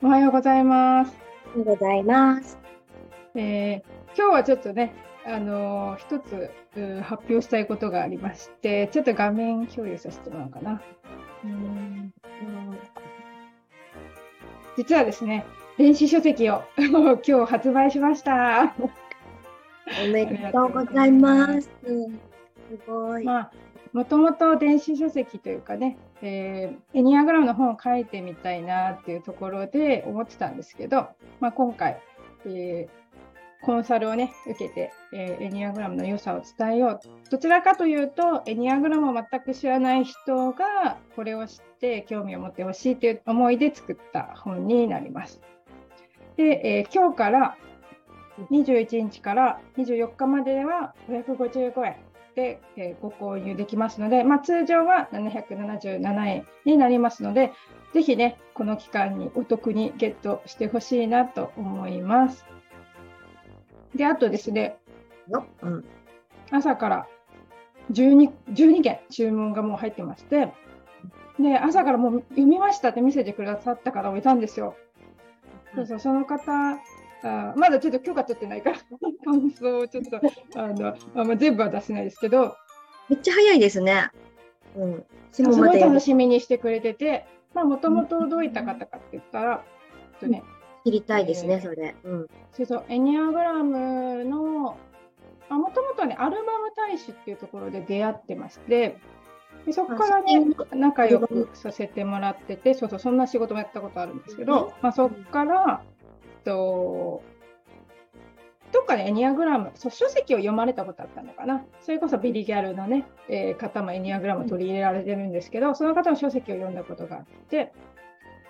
おはようございます。おはようございます。今日はちょっとね、一つ発表したいことがありまして、ちょっと画面共有させてもらおうかな。実はですね、電子書籍を今日発売しました。おめでとうございます。すごい。もともと電子書籍というかね、エニアグラムの本を書いてみたいなっていうところで思ってたんですけど、今回、コンサルをね受けて、エニアグラムの良さを伝えよう。どちらかというとエニアグラムを全く知らない人がこれを知って興味を持ってほしいという思いで作った本になります。で、今日から21日から24日までは555円。でご購入できますので、通常は777円になりますので、ぜひねこの期間にお得にゲットしてほしいなと思います。で、あとですね、朝から12件注文がもう入ってまして、で朝からもう読みましたって見せてくださった方もいたんですよ。その方まだちょっと許可取ってないから感想をちょっと全部は出せないですけど、めっちゃ早いですね。すごい楽しみにしてくれてて、もともとどういった方かって言ったら、知りたいですね、それ。エニアグラムのもともとねアルバム大使っていうところで出会ってまして、でそこからね仲良くさせてもらってて、そんな仕事もやったことあるんですけど、そこからどっかでエニアグラム書籍を読まれたことあったのかな。それこそビリギャルのね、方もエニアグラム取り入れられてるんですけど、その方の書籍を読んだことがあって、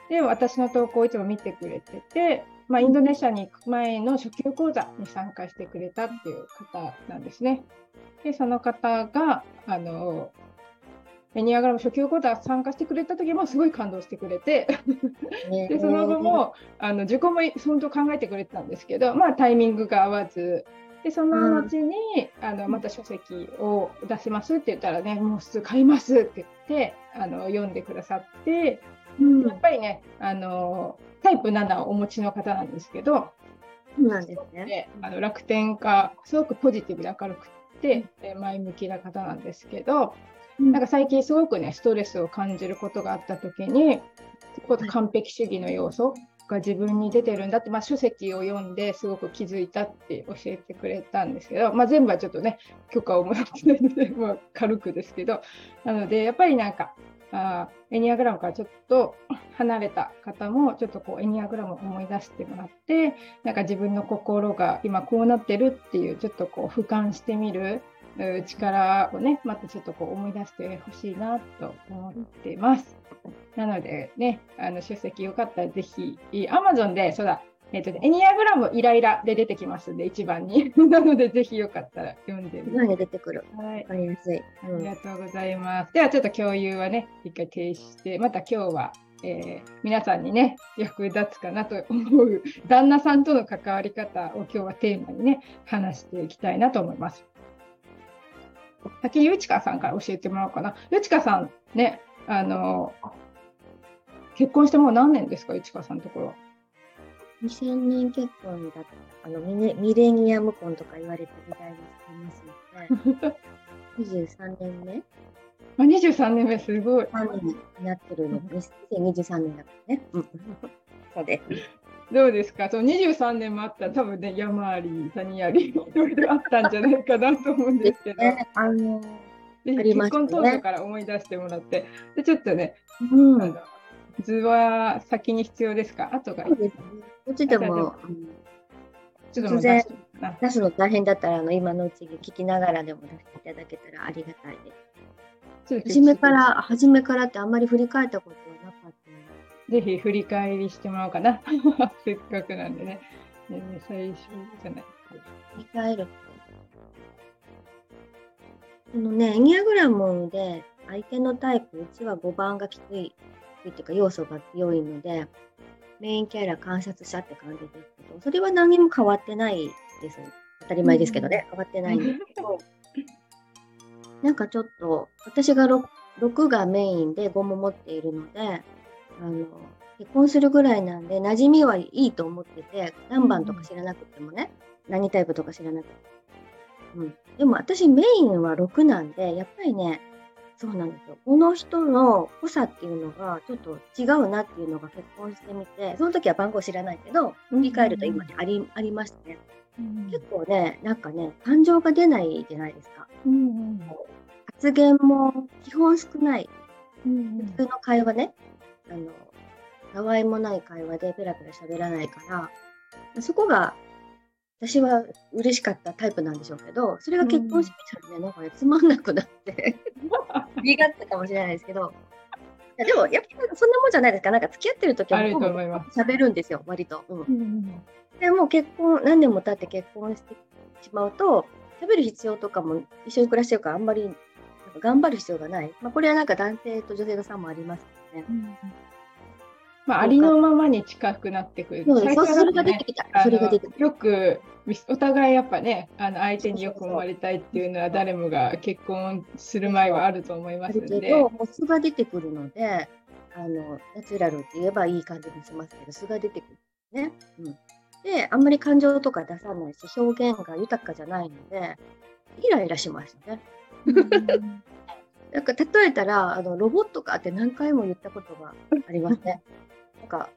で私の投稿をいつも見てくれてて、インドネシアに行く前の初級講座に参加してくれたっていう方なんですね。でその方がエニアグラム初級講座参加してくれた時もすごい感動してくれてでその後も受講も本当考えてくれてたんですけど、タイミングが合わずで、その後に、また書籍を出しますって言ったらね、もうすぐ買いますって言って読んでくださって、やっぱりねタイプ7をお持ちの方なんですけど、なんですね、楽天家すごくポジティブで明るくって、前向きな方なんですけど、最近すごくねストレスを感じることがあった時に、完璧主義の要素が自分に出てるんだって、書籍を読んですごく気づいたって教えてくれたんですけど、全部はちょっとね許可をもらってないので、軽くですけど、なのでやっぱりエニアグラムからちょっと離れた方もちょっとエニアグラムを思い出してもらって、自分の心が今こうなってるっていう、ちょっと俯瞰してみる力をね、またちょっと思い出してほしいなと思ってます。なのでね、書籍よかったらぜひ Amazon でエニアグラムイライラで出てきますんで、一番になのでぜひよかったら読んでみて。出てくる。わかりやすい。ありがとうございます。ではちょっと共有はね一回停止して、また今日は、皆さんにね役立つかなと思う旦那さんとの関わり方を今日はテーマにね話していきたいなと思います。先にゆちかさんから教えてもらおうかな。ゆちかさんね、結婚してもう何年ですか、ゆちかさんのところ。2000年結婚だった。ミレニアム婚とか言われた時代にしてますので、23年目。23年目、すごい。3年になってるので、2023年だからね。そうです。どうですか、23年もあったら多分ね山あり谷ありいろいろあったんじゃないかなと思うんですけどぜひ結婚当初から思い出してもらって、でちょっとね、図は先に必要ですか、後がいいですか。うちでも突然出すの大変だったら今のうちに聞きながらでも出していただけたらありがたいです。初めからってあんまり振り返ったことはなかった。ぜひ振り返りしてもらおうかな。せっかくなんでね。最初じゃない。振り返る。エニアグラムで相手のタイプ、うちは5番がきついっていうか要素が強いので、メインキャラ観察者って感じですけど、それは何も変わってないです。当たり前ですけどね、変わってないんですけど、ちょっと私が6 6がメインで5も持っているので、結婚するぐらいなんで馴染みはいいと思ってて、何番とか知らなくてもね、何タイプとか知らなくても、でも私メインは6なんで、やっぱりね、そうなんですよ、この人の濃さっていうのがちょっと違うなっていうのが結婚してみて、その時は番号知らないけど振り返ると今にありましたね。結構ね、なんかね、感情が出ないじゃないですか。発言も基本少ない、普通の会話ね、たわいもない会話でペラペラ喋らないから、そこが私は嬉しかったタイプなんでしょうけど、それが結婚してみたらね、なんかね、つまんなくなって苦手ったかもしれないですけど、でもやっぱりそんなもんじゃないですか。なんか付き合ってる時は喋るんですよ、割と、でも結婚、何年も経って結婚してしまうと喋る必要とかも、一緒に暮らしてるからあんまり頑張る必要がない、これはなんか男性と女性の差もありますよね、ありのままに近くなってくる。それが出てきた。よくお互いやっぱね、相手によく思われたいっていうのは誰もが結婚する前はあると思いますので、素が出てくるので、ナチュラルって言えばいい感じにしますけど、素が出てくるね、で、あんまり感情とか出さないし、表現が豊かじゃないのでイライラしましたね。なんか例えたらロボットかって何回も言ったことがありますね。なんか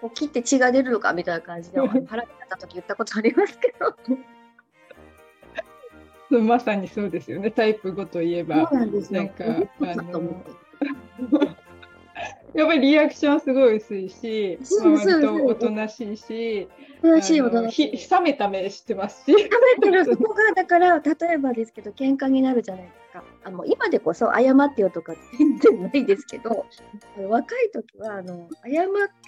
こう切って血が出るのかみたいな感じで腹に立った時言ったことありますけどまさにそうですよね、タイプ5といえばそうなんですよ。なんかやっぱりリアクションすごい薄いし、割とおとなしいし、冷めた目してますし、冷めてる。そこがだから例えばですけど、喧嘩になるじゃないですか。今でこそ謝ってよとか全然ないですけど、若い時は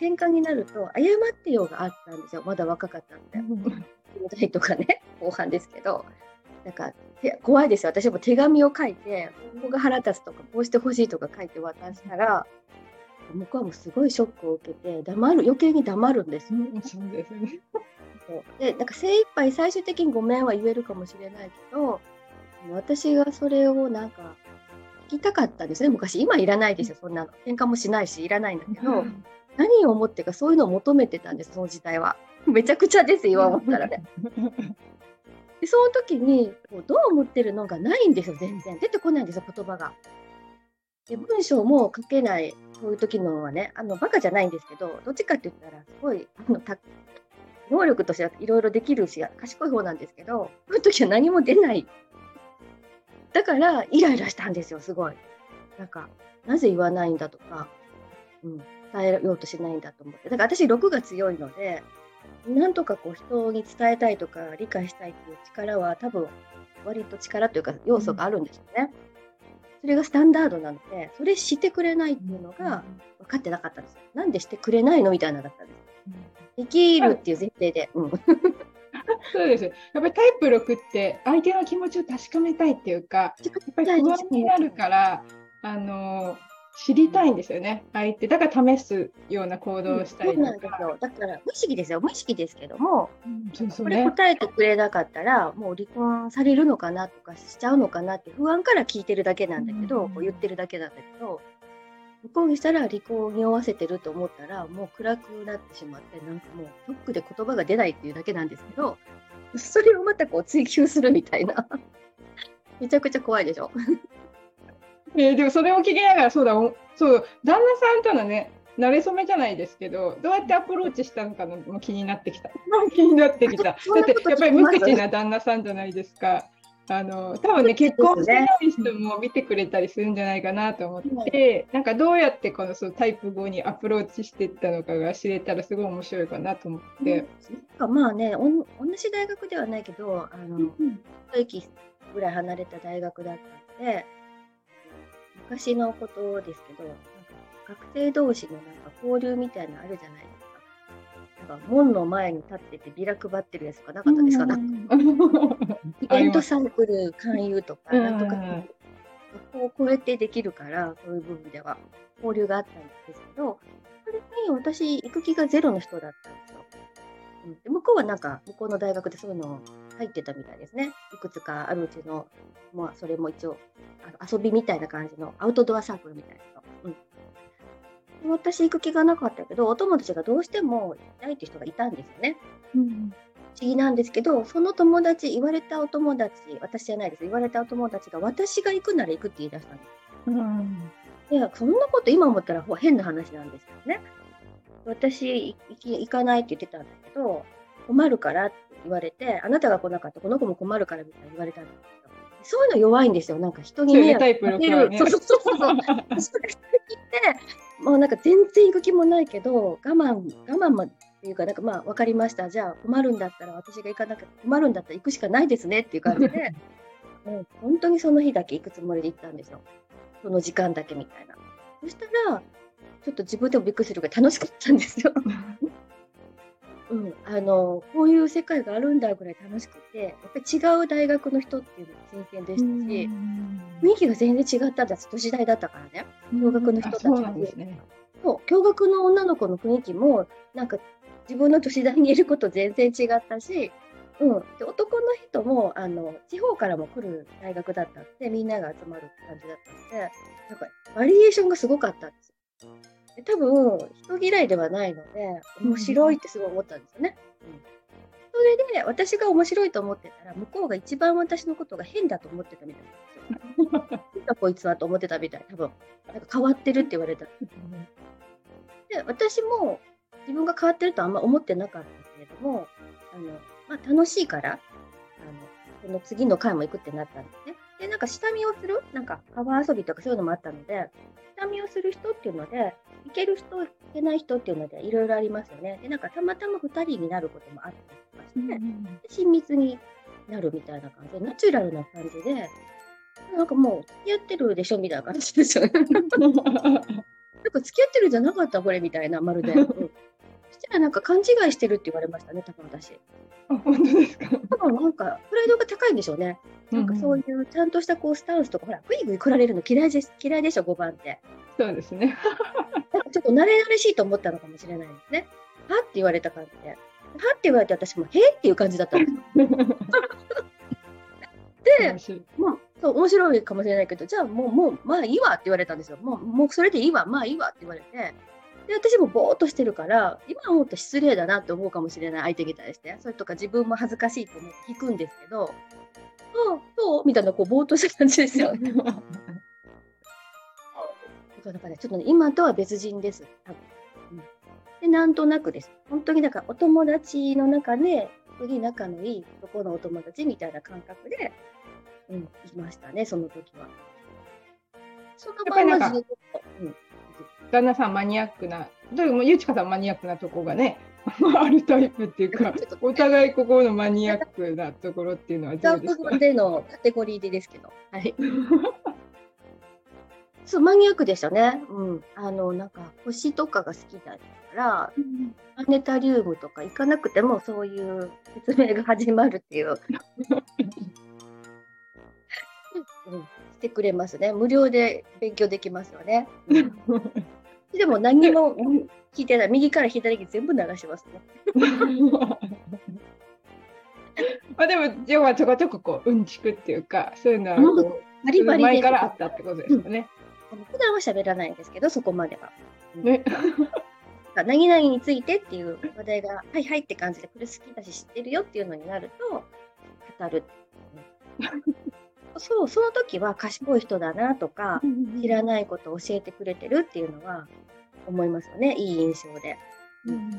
喧嘩になると謝ってよがあったんですよ。まだ若かったんで、10代とかね、後半ですけど、なんか怖いですよ。私も手紙を書いて、ここが腹立つとかこうしてほしいとか書いて渡したら、向こうもすごいショックを受けて余計に黙るんですよ。そうですね。で、なんか精一杯最終的にごめんは言えるかもしれないけど、私がそれをなんか聞きたかったんですね、昔。今いらないですよ、そんなの。喧嘩もしないしいらないんだけど、何を思ってかそういうのを求めてたんです、その時代は。めちゃくちゃです、今思ったらね。で、その時にどう思ってるのがないんですよ、全然出てこないんですよ、言葉が。で、文章も書けない、そういう時のはね、バカじゃないんですけど、どっちかって言ったらすごい能力としてはいろいろできるし賢い方なんですけど、そういう時は何も出ない。だからイライラしたんですよ、すごい。なんかなぜ言わないんだとか、伝えようとしないんだと思って。だから私6が強いので、なんとかこう人に伝えたいとか理解したいっていう力は多分割と力というか要素があるんですよね、それがスタンダードなので、それしてくれないっていうのが分かってなかったんですよ。なんでしてくれないのみたいなのだったんです。できるっていう前提で。そうです。やっぱりタイプ6って相手の気持ちを確かめたいっていうか、やっぱり不安になるから、知りたいんですよね、相手。だから試すような行動をしたいとか。そうなんですよ。だから無意識ですよ、無意識ですけども、これ答えてくれなかったらもう離婚されるのかなとかしちゃうのかなって不安から聞いてるだけなんだけど、言ってるだけなんだけど、離婚したら離婚を匂わせてると思ったらもう暗くなってしまって、なんかもうショックで言葉が出ないっていうだけなんですけど、それをまたこう追求するみたいなめちゃくちゃ怖いでしょでもそれを聞きながら、そう、旦那さんとのね、馴れ初めじゃないですけど、どうやってアプローチしたのかも気になってきた。だってやっぱり無口な旦那さんじゃないですか。多分ね、結婚してない人も見てくれたりするんじゃないかなと思って、なんかどうやってこのタイプ5にアプローチしていったのかが知れたらすごい面白いかなと思って。まあね、同じ大学ではないけど、駅ぐらい離れた大学だったので、昔のことですけど、なんか学生同士のなんか交流みたいなのあるじゃないですか。なんか門の前に立っててビラ配ってるやつとかなかったですか。イベントサークル勧誘とかなんとか、こうやってできるからそういう部分では交流があったんですけど、それに私行く気がゼロの人だったんですよ。で、向こうはなんか向こうの大学でそういうのを入ってたみたいですね。いくつかあるうちの、まあ、それも一応遊びみたいな感じのアウトドアサークルみたいなの、うん、私行く気がなかったけどお友達がどうしてもいないって人がいたんですよね、うん、不思議なんですけどその友達言われたお友達私じゃないです言われたお友達が私が行くなら行くって言い出したんです、うん、いやそんなこと今思ったら変な話なんですけどね私行かないって言ってたんだけど困るからって言われてあなたが来なかったこの子も困るからみたいに言われたんですけどそういうの弱いんですよなんか人に迷惑かけるそうってもうなんか全然行く気もないけど我慢まっていうかなんかまあ分かりましたじゃあ困るんだったら私が行かなきゃ困るんだったら行くしかないですねっていう感じでもう本当にその日だけ行くつもりで行ったんですよその時間だけみたいなそしたらちょっと自分でもびっくりするぐらい楽しかったんですよ、うん、こういう世界があるんだぐらい楽しくてやっぱり違う大学の人っていうのが新鮮でしたし雰囲気が全然違ったんだ年代だったからね共学の人たちが共学の女の子の雰囲気もなんか自分の年代にいること全然違ったし、うん、で男の人も地方からも来る大学だったんでみんなが集まるって感じだったのでなんかバリエーションがすごかったんですよ多分人嫌いではないので面白いってすごい思ったんですよね、うん、それで私が面白いと思ってたら向こうが一番私のことが変だと思ってたみたいなんですよ変だこいつはと思ってたみたい多分なんか変わってるって言われたで私も自分が変わってるとあんま思ってなかったけれどもまあ、楽しいからこの次の回も行くってなったんですねでなんか下見をするなんか川遊びとかそういうのもあったので下見をする人っていうので行ける人行けない人っていうのでいろいろありますよねでなんかたまたま2人になることもあったりとかして、うんうん、親密になるみたいな感じでナチュラルな感じでなんかもう付き合ってるでしょみたいな感じですよねなんか付き合ってるじゃなかったこれみたいなまるで、うん、そしたらなんか勘違いしてるって言われましたね多分私あ本当ですかなんかプライドが高いんでしょうねなんかそういうちゃんとしたこうスタンスとかほらグイグイ来られるの嫌いでしょ5番ってそうですねなんかちょっと慣れ慣れしいと思ったのかもしれないですねはって言われた感じではって言われて私もへっていう感じだったんですでもうそう面白いかもしれないけどじゃあもうまあいいわって言われたんですよもうそれでいいわまあいいわって言われてで私もぼーっとしてるから今思うと失礼だなって思うかもしれない相手に対してそれとか自分も恥ずかしいと思って聞くんですけどそうみたいなこうぼーっとした感じですよねだからちょっと、ね、今とは別人です多分、うん、でなんとなくです本当にだからお友達の中で次仲のいいとこのお友達みたいな感覚で、うん、いましたねその時はその場合はずっと旦那さんマニアックなどうもゆうちかさんマニアックなとこがねあるタイプっていうかお互いここのマニアックなところっていうのはどうですか？でのカテゴリーでですけど、はい、そうマニアックでしたね、うん、なんか星とかが好きだから、うん、プラネタリウムとか行かなくてもそういう説明が始まるっていう、うん、してくれますね無料で勉強できますよね、うんでも何も聞いてない右から左に全部流しますねあでも要はちょこちょここううんちくっていうかそういうのはこうバリバリ前からあったってことですよね、うん、普段は喋らないんですけどそこまでは、うんね、何々についてっていう話題がはいはいって感じでこれ好きだし知ってるよっていうのになると語るそうその時は賢い人だなとか知らないことを教えてくれてるっていうのは思いますよねいい印象で、うん、結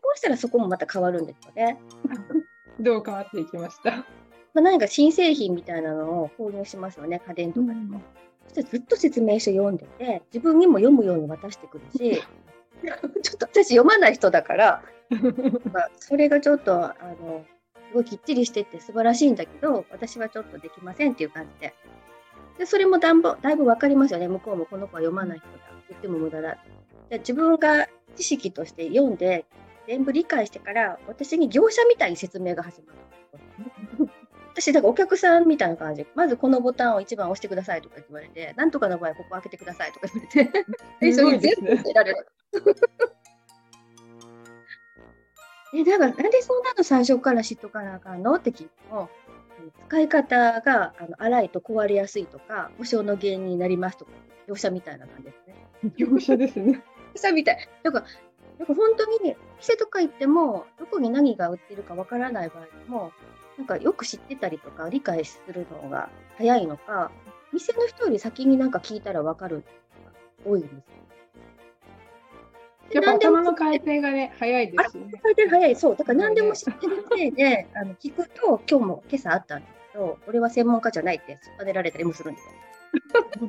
婚したらそこもまた変わるんですよねどう変わっていきました、まあ、何か新製品みたいなのを購入しますよね家電とかにも、うん、そしてずっと説明書読んでて自分にも読むように渡してくるしちょっと私読まない人だからそれがちょっとすごいきっちりしてて素晴らしいんだけど私はちょっとできませんっていう感じ でそれもだいぶ分かりますよね向こうもこの子は読まない人だ言っても無駄だで自分が知識として読んで全部理解してから私に業者みたいに説明が始まる私だからお客さんみたいな感じまずこのボタンを一番押してくださいとか言われてなんとかの場合はここ開けてくださいとか言われて一緒に全部教えられるなんでそんなの最初から知っとかなあかんのって聞いても、使い方が粗いと壊れやすいとか、故障の原因になりますとか、業者みたいな感じですね。業者ですね。業者みたい。なんか本当に店とか行っても、どこに何が売ってるかわからない場合でも、なんかよく知ってたりとか理解するのが早いのか、店の人より先になんか聞いたらわかるのが多いんですよ。やっぱ頭の回転がね、早いですね。回転早い、そう。だから何でも知ってるせいで、聞くと、今日も今朝あったんですけど、俺は専門家じゃないって、突っぱねられたりもするんですよ。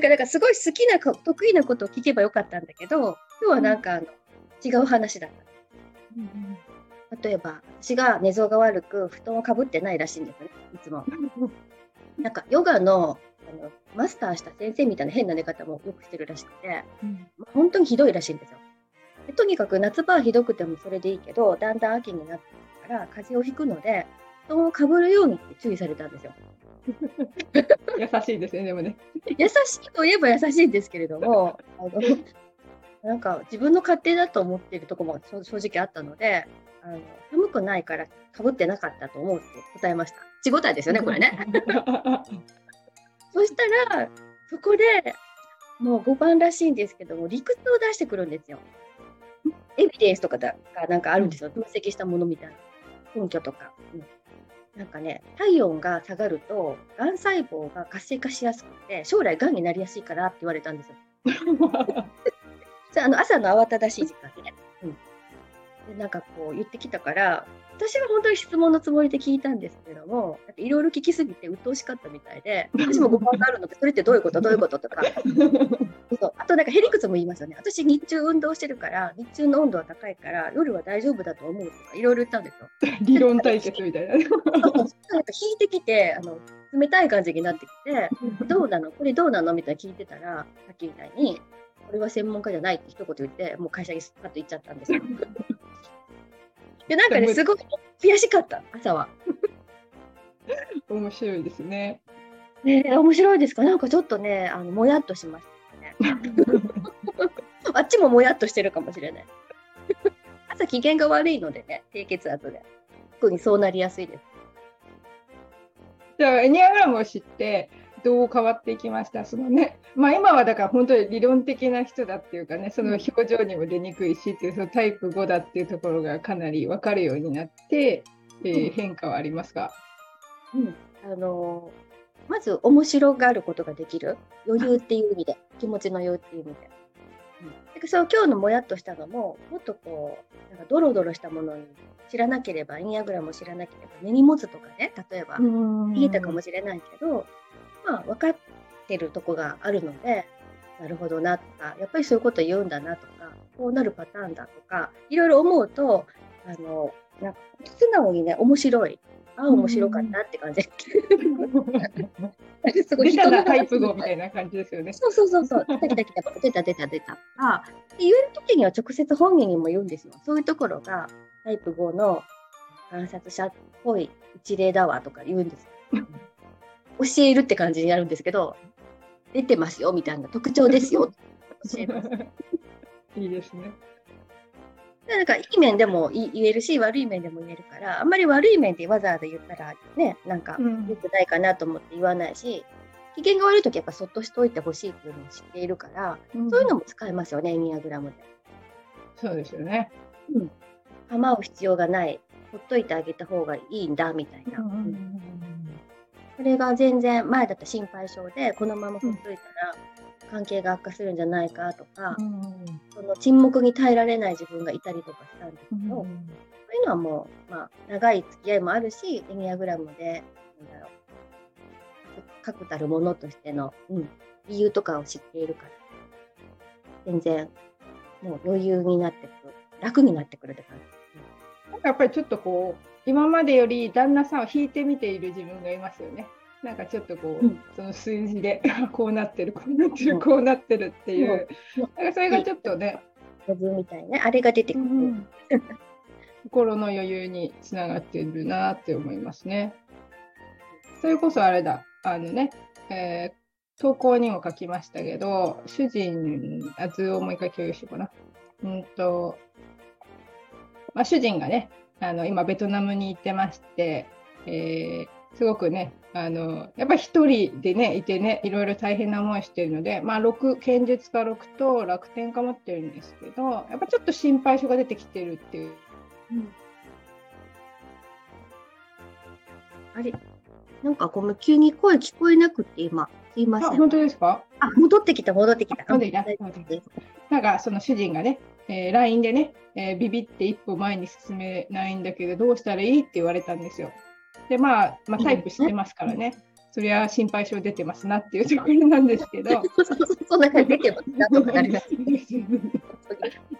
なんかすごい好きな、得意なことを聞けばよかったんだけど、今日はなんか違う話だった。例えば、私が寝相が悪く、布団をかぶってないらしいんですね、いつも。なんか、ヨガの、マスターした先生みたいな変な寝方もよくしてるらしくて、本当にひどいらしいんですよ。でとにかく夏場はひどくてもそれでいいけど、だんだん秋になってくるから風邪をひくので布団をかぶるようにって注意されたんですよ。優しいですね、でもね。優しいといえば優しいんですけれども、なんか自分の勝手だと思っているところも正直あったので、寒くないからかぶってなかったと思うって答えました。地答えですよね、これね。そしたら、そこでもう5番らしいんですけども、理屈を出してくるんですよ。エビデンスとかがなんかあるんですよ。分析したものみたいな。根拠とか。なんかね、体温が下がると、がん細胞が活性化しやすくて、将来がんになりやすいからって言われたんですよ。朝の慌ただしい時間でね。でなんかこう言ってきたから、私は本当に質問のつもりで聞いたんですけども、いろいろ聞きすぎて鬱陶しかったみたいで、私も5番があるので、それってどういうこととか。そう、あとなんかヘリクツも言いますよね。私日中運動してるから、日中の温度は高いから、夜は大丈夫だと思うとか、いろいろ言ったんですよ。理論対決みたいな。なんか引いてきて、冷たい感じになってきて、これどうなのみたいな聞いてたら、さっきみたいに、これは専門家じゃないって一言言って、もう会社にスパッと行っちゃったんですよ。でなんかね、すごく悔しかった、朝は。面白いですね。面白いですか。なんかちょっとね、もやっとしましたね。あっちももやっとしてるかもしれない。朝機嫌が悪いのでね、低血圧で。特にそうなりやすいです。じゃあ、エニアグラムを知って、どう変わっていきました。今はだから本当に理論的な人だっていうかね、その表情にも出にくいしっていう、そのタイプ5だっていうところがかなり分かるようになって、変化はありますか。まず面白がることができる余裕っていう意味で、気持ちの余裕っていう意味で、そう今日のもやっとしたのも、もっとこうなんかドロドロしたものに知らなければ、エニアグラムを知らなければ根に持つとかね、例えば言えたかもしれないけど、分かってるとこがあるので、なるほどなとか、やっぱりそういうこと言うんだなとか、こうなるパターンだとか、いろいろ思うと、なんか素直にね、面白い、面白かったって感じ。すごい人のタイプ語みたいな感じですよね。そう。出た。言える時には直接本人にも言うんですよ。そういうところがタイプ語の観察者っぽい一例だわとか言うんですよ。教えるって感じになるんですけど、出てますよみたいな、特徴ですよ。教えます。いいですね。なんかいい面でも言えるし、悪い面でも言えるから、あんまり悪い面でわざわざ言ったらね、なんか良くないかなと思って言わないし、機嫌が悪いときやっぱそっとしておいてほしいっていうのを知っているから、そういうのも使えますよね、エニアグラムで。そうですよね。構う必要がない、ほっといてあげた方がいいんだみたいな。それが全然前だった心配性で、このままほっといたら関係が悪化するんじゃないかとか、その沈黙に耐えられない自分がいたりとかしたんですけど、そういうのはもう、長い付き合いもあるし、エニアグラムで確たるものとしての、理由とかを知っているから全然もう余裕になってくる、楽になってくるって感じ。なんかやっぱりちょっとこう今までより旦那さんを引いてみている自分がいますよね。なんかちょっとこう、その数字でこうなってるっていう、なんかそれがちょっとね、みたいなあれが出てくる、心の余裕につながっているなって思いますね。それこそあれだ、投稿にも書きましたけど、主人、図をもう一回共有しようかな。まあ、主人がね今ベトナムに行ってまして、すごくねやっぱり一人でねいてねいろいろ大変な思いしてるので、まあ、剣術家6と楽天家持ってるんですけど、やっぱちょっと心配性が出てきてるっていう、うん、あれなんかごめん急に声聞こえなくて今すいません。あ、本当ですか？あ、戻ってきた。なんかその主人がね、LINE でね、ビビって一歩前に進めないんだけどどうしたらいいって言われたんですよ。で、まあタイプしてますからね、そりゃ心配性出てますなっていうところなんですけどそんな感じ出てますなとかなります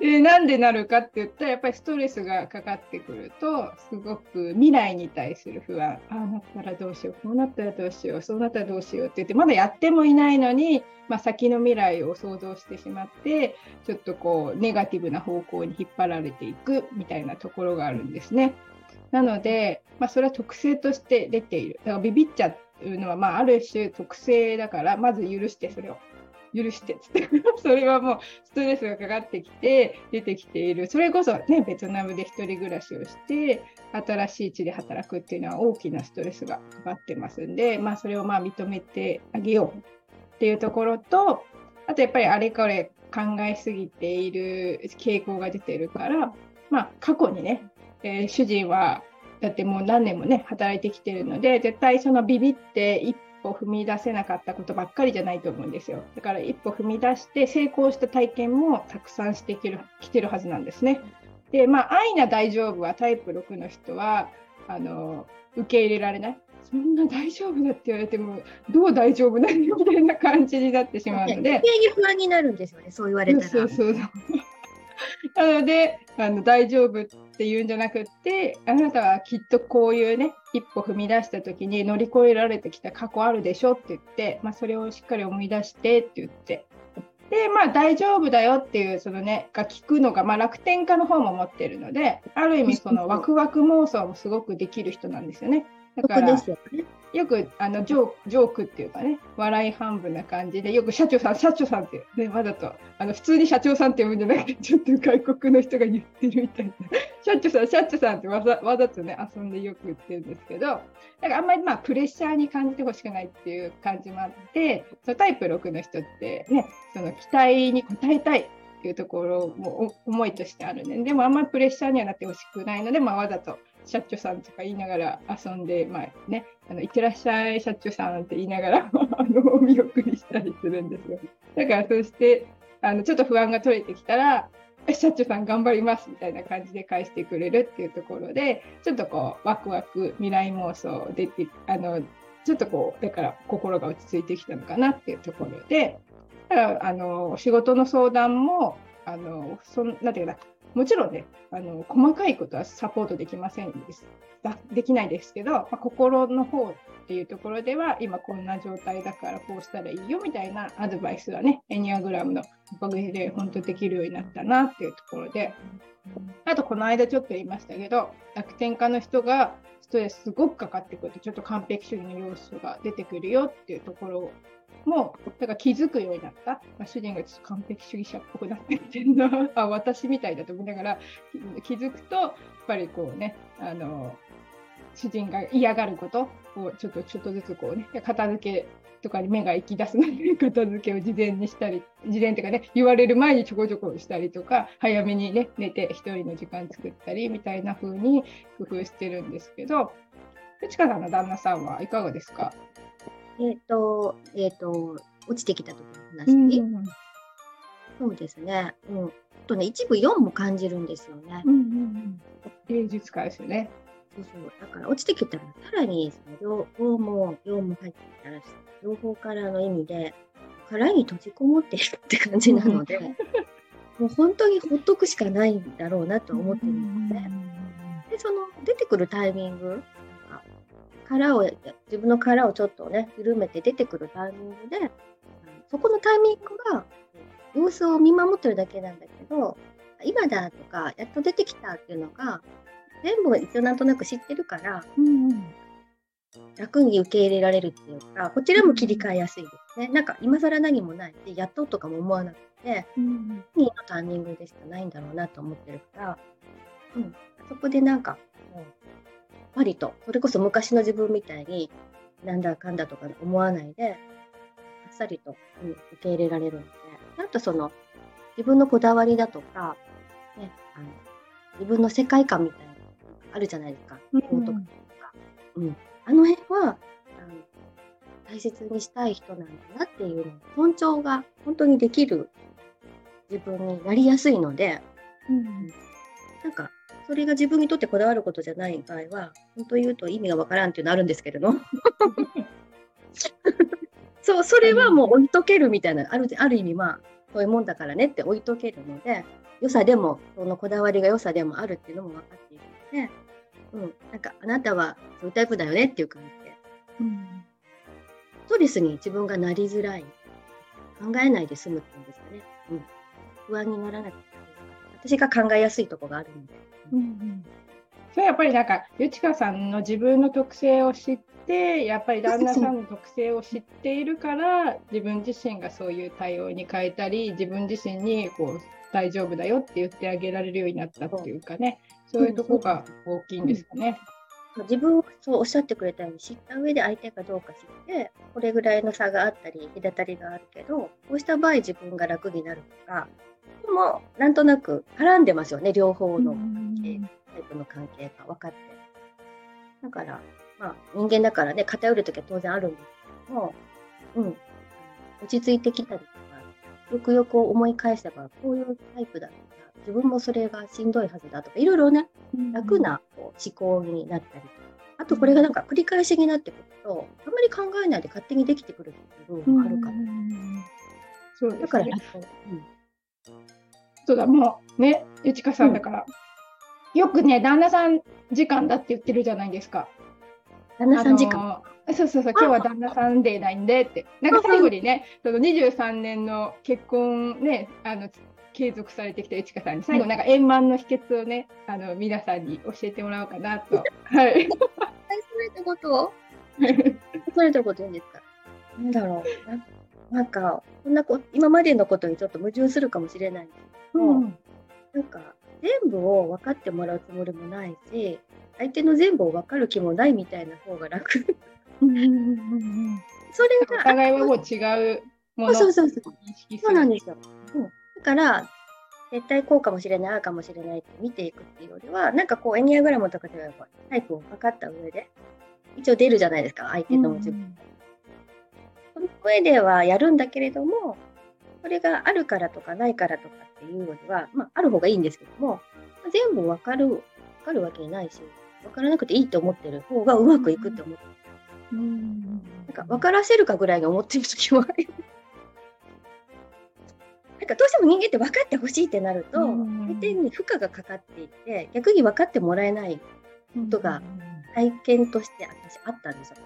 で、なんでなるかって言ったらやっぱりストレスがかかってくるとすごく未来に対する不安、ああなったらどうしよう、こうなったらどうしよう、そうなったらどうしようって言ってまだやってもいないのに、まあ、先の未来を想像してしまってちょっとこうネガティブな方向に引っ張られていくみたいなところがあるんですね。なので、まあ、それは特性として出ている。だからビビっちゃうのは、まあ、ある種特性だから、まず許してそれを許してってそれはもうストレスがかかってきて出てきている。それこそねベトナムで一人暮らしをして新しい地で働くっていうのは大きなストレスがかかってますんで、まあ、それをまあ認めてあげようっていうところと、あとやっぱりあれこれ考えすぎている傾向が出てるから、まあ、過去にね主人はだってもう何年もね働いてきてるので絶対そのビビって一歩踏み出せなかったことばっかりじゃないと思うんですよ。だから一歩踏み出して成功した体験もたくさんしてきてるはずなんですね。で、まあ安易な大丈夫はタイプ6の人は受け入れられない。そんな大丈夫だって言われてもどう大丈夫なのみたいな感じになってしまうので余計に不安になるんですよね、そう言われたら。そうなので大丈夫って言うんじゃなくって、あなたはきっとこういうね一歩踏み出した時に乗り越えられてきた過去あるでしょって言って、まあ、それをしっかり思い出してって言ってで、まあ、大丈夫だよっていうそのねが聞くのが、まあ、楽天家の方も持ってるのである意味そのワクワク妄想もすごくできる人なんですよね。だからよくジョークっていうかね笑い半分な感じでよく社長さんって、ね、わざと普通に社長さんって呼ぶんじゃなくてちょっと外国の人が言ってるみたいな社長さんってわざとね遊んでよく言ってるんですけど、だからあんまりまあプレッシャーに感じてほしくないっていう感じもあって、そのタイプ6の人ってねその期待に応えたいっていうところも思いとしてあるね。でもあんまりプレッシャーにはなってほしくないので、まあ、わざと社長さんとか言いながら遊んで、まあね、いってらっしゃい社長さんって言いながらお見送りしたりするんですよ。だからそうしてちょっと不安が取れてきたら社長さん頑張りますみたいな感じで返してくれるっていうところで、ちょっとこうワクワク未来妄想出てちょっとこうだから心が落ち着いてきたのかなっていうところで、だから仕事の相談もなんていうかもちろんね細かいことはサポートできないですけど、まあ、心の方っていうところでは今こんな状態だからこうしたらいいよみたいなアドバイスはねエニアグラムのおかげで本当できるようになったなっていうところで、あとこの間ちょっと言いましたけど楽天家の人がストレスすごくかかってくるとちょっと完璧主義の要素が出てくるよっていうところをもうだから気づくようになった、まあ、主人がちょっと完璧主義者っぽくなってきてるなあ私みたいだと思いながら気づくとやっぱりこうね主人が嫌がることをちょっとずつこうね片付けとかに目が行き出すので片付けを事前にしたり事前というかね言われる前にちょこちょこしたりとか早めにね寝て一人の時間作ったりみたいな風に工夫してるんですけど、ちかさんの旦那さんはいかがですか？落ちてきた時の話に、うんうんうん、そうですね、うん、とね一部4も感じるんですよね、うんうんうん、芸術家ですよね。そうだから落ちてきたらさらに4も入ってきたら両方からの意味で殻に閉じこもってるって感じなのでもう本当にほっとくしかないんだろうなと思ってるので、うんうん、でその出てくるタイミング自分の殻をちょっとね緩めて出てくるタイミングでそこのタイミングが様子を見守ってるだけなんだけど今だとかやっと出てきたっていうのが全部一応なんとなく知ってるから、うんうん、楽に受け入れられるっていうかこちらも切り替えやすいですね。なんか今更何もないしやっととかも思わなくて、うんうん、いいタイミングでしかないんだろうなと思ってるからそこでなんか割とそれこそ昔の自分みたいになんだかんだとか思わないであっさりと、受け入れられるので、なんとその自分のこだわりだとか、ね、自分の世界観みたいなのがあるじゃないですか、あの辺は大切にしたい人なんだなっていうの尊重が本当にできる自分になりやすいので、なんかそれが自分にとってこだわることじゃない場合は本当言うと意味がわからんっていうのあるんですけれどそう、それはもう置いとけるみたいな、ある意味まあそういうもんだからねって置いとけるので、良さでもそのこだわりが良さでもあるっていうのも分かっているので、なんかあなたはそういうタイプだよねっていう感じで、ストレスに自分がなりづらい、考えないで済むっていうんですかね、不安にならなくて私が考えやすいところがあるので、それはやっぱりなんかゆちかさんの自分の特性を知って、やっぱり旦那さんの特性を知っているから、自分自身がそういう対応に変えたり、自分自身にこう大丈夫だよって言ってあげられるようになったっていうかね、そういうところが大きいんですかね。自分をそうおっしゃってくれたように知った上で、相手かどうか知って、これぐらいの差があったり隔たりがあるけど、こうした場合自分が楽になるとかもなんとなく絡んでますよね、両方のタイプの関係が分かって。だから、まあ、人間だからね、偏るときは当然あるんですけども、落ち着いてきたりとか、よくよく思い返せばこういうタイプだとか、自分もそれがしんどいはずだとか、いろいろね、楽なこう思考になったりとか、あとこれがなんか繰り返しになってくると、あんまり考えないで勝手にできてくるっていう部分もあるから、そうですね、だからそうだ、もうね、ゆちかさんだから、よくね、旦那さん時間だって言ってるじゃないですか。旦那さん時間、そう、今日は旦那さんデーないんでって、なんか最後にね、その23年の結婚ね、継続されてきたゆちかさんに最後なんか円満の秘訣をね、皆さんに教えてもらおうかなと。それってこと言うんですか。なんだろう、なんかこんな今までのことにちょっと矛盾するかもしれないんですけど、なんか全部を分かってもらうつもりもないし、相手の全部を分かる気もないみたいな方が楽。それがお互いはもう違うものを認識する。そうなんですよ。だから絶対こうかもしれない、ああかもしれないって見ていくっていうよりは、なんかこうエニアグラムとかではタイプを分かった上で一応出るじゃないですか、相手の自分。その上ではやるんだけれども、それがあるからとかないからとかっていうよりは、まあある方がいいんですけども、全部分かるわけないし、分からなくていいと思ってる方がうまくいくって思ってる。なんか分からせるかぐらいに思ってる時もある。なんかどうしても人間って分かってほしいってなると、相手に負荷がかかっていて、逆に分かってもらえないことが体験として私あったんですよ。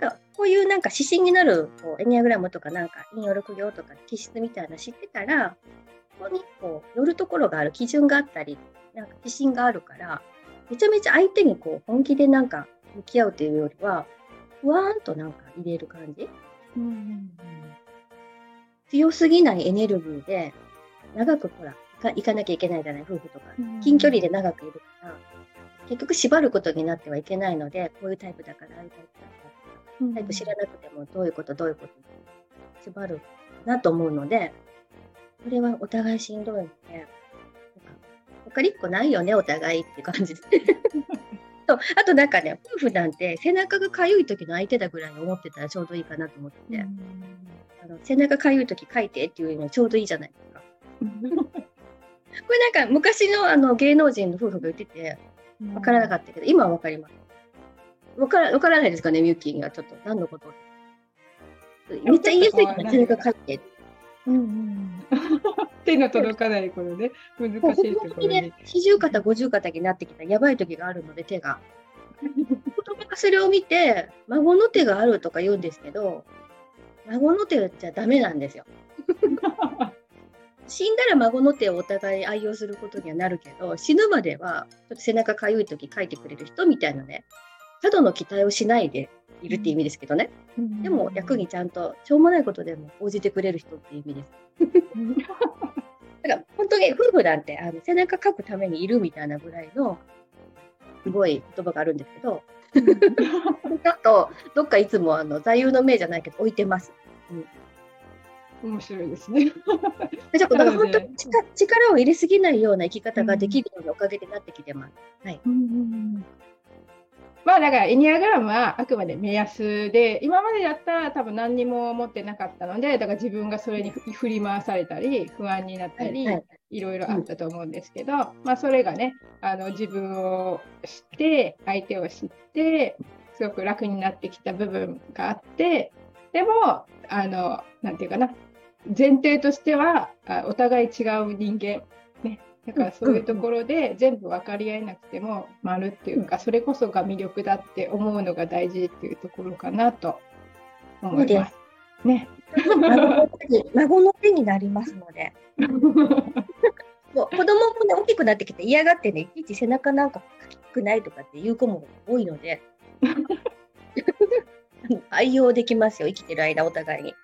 なんかこういうなんか指針になるこうエニアグラムとかなんか陰陽六行とか気質みたいな知ってたら、ここにこう寄るところがある、基準があったりなんか指針があるから、めちゃめちゃ相手にこう本気でなんか向き合うというよりは、ふわーんとなんか入れる感じ、強すぎないエネルギーで長くほら行かなきゃいけないじゃない、夫婦とか近距離で長くいるから、結局縛ることになってはいけないので、こういうタイプだからああいうタイプだから、タイプ知らなくてもどういうこと縛るなと思うので、これはお互いしんどいので、他に一個ないよねお互いって感じであとなんかね、夫婦なんて背中がかゆい時の相手だぐらいに思ってたらちょうどいいかなと思ってて、背中かゆい時かいてっていうのちょうどいいじゃないですか。これなんか昔の芸能人の夫婦が言ってて分からなかったけど、今は分かります。分からないですかね、みゆきにはちょっと何のこと。めっちゃ言いやすいから背中かいて。手の届かないこのね、難しいところで40肩50肩になってきたやばい時があるので、手が子供がそれを見て孫の手があるとか言うんですけど、孫の手じゃダメなんですよ。死んだら孫の手をお互い愛用することにはなるけど、死ぬまではちょっと背中かゆい時書いてくれる人みたいなね、過度の期待をしないでいるって意味ですけどね、でも役にちゃんとしょうもないことでも応じてくれる人って意味です。だから本当に夫婦なんて背中かくためにいるみたいなぐらいのすごい言葉があるんですけど、ちょっとどっかいつも座右の銘じゃないけど置いてます。うん、面白いですね。ちょっとなんか本当に力を入れすぎないような生き方ができるようなおかげでなってきてます。はい。まあだからエニアグラムはあくまで目安で、今までだったら多分何にも持ってなかったので、だから自分がそれに振り回されたり不安になったり、いろいろあったと思うんですけど、まあそれがね、自分を知って相手を知ってすごく楽になってきた部分があって、でもなんていうかな、前提としてはお互い違う人間ね。だからそういうところで全部分かり合えなくても丸っていうか、それこそが魅力だって思うのが大事っていうところかなと思いますね。孫の手になりますのでもう子供もね、大きくなってきて嫌がってね、いちいち背中なんかかきくないとかっていう子も多いので愛用できますよ、生きてる間お互いに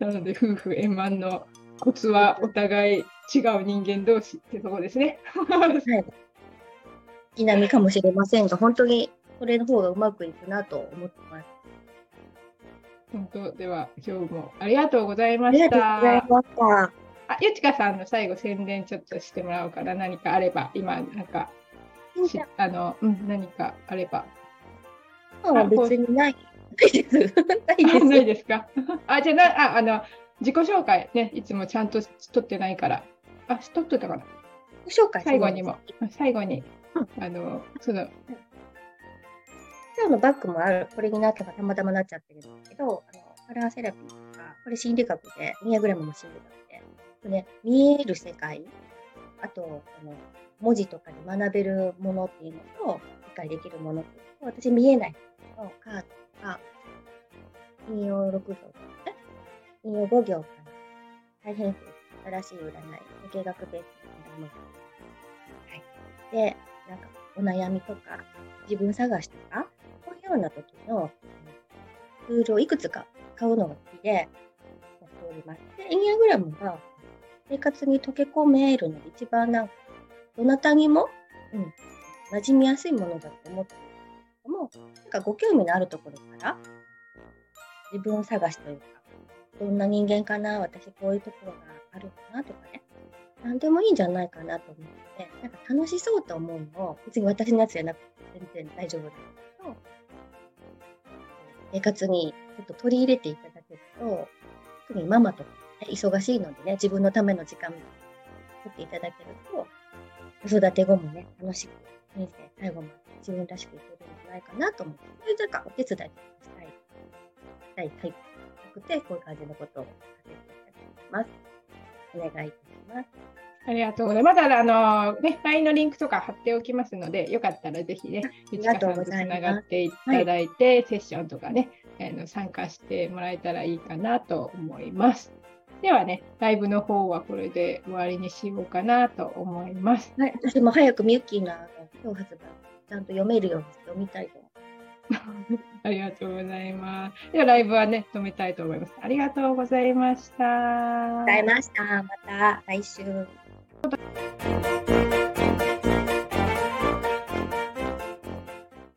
なので夫婦円満のコツはお互い違う人間同士ってところですね。いなみかもしれませんが、本当にこれの方がうまくいくなと思ってます。本当では今日もありがとうございました。ありがとうございました。ゆちかさんの最後宣伝ちょっとしてもらおうから、何かあれば、今なんか何かあれば。別にないです。ないですか。じゃあ自己紹介ね、いつもちゃんと取ってないから。取ってたかな。紹介最後にも、最後に、今日のバッグもある、これになったかたまたまなっちゃってるんですけど、カラーセラピーとか、これ心理学で、エニアグラムも心理学で、ね、見える世界、あと文字とかで学べるものっていうのと、理解できるものっていうのと、私見えないのカードとか、引用6行とかね、引用5行かな、大変新しい占い、経学ベースの占い、で、なんかお悩みとか自分探しとか、こういうような時のツールをいくつか買うのが好きでやっております。で、エニアグラムが生活に溶け込めるので、一番なんかどなたにも、馴染みやすいものだと思っているけども、なんかご興味のあるところから自分探しというか、どんな人間かな、私こういうところがあるかなとかね、なんでもいいんじゃないかなと思って、なんか楽しそうと思うのを、別に私のやつじゃなくて全然大丈夫なんですけど、生活にちょっと取り入れていただけると、特にママとか、ね、忙しいのでね、自分のための時間を取っていただけると、子育て後もね、楽しく人生最後まで自分らしくいけるんじゃないかなと思って、そういうとかお手伝いしたいタイプ。で、こういう感じのことをさせていただきます。お願いいたします。ありがとうございます。まだね、LINE のリンクとか貼っておきますので、よかったらぜひね、ゆちかさんとつながっていただいて、セッションとかね、参加してもらえたらいいかなと思います。ではね、ライブの方はこれで終わりにしようかなと思います。はい、私も早くみゆきの今日発売ちゃんと読めるように読みたいと思います。ありがとうございます。ではライブはね、止めたいと思います。ありがとうございました。また来週。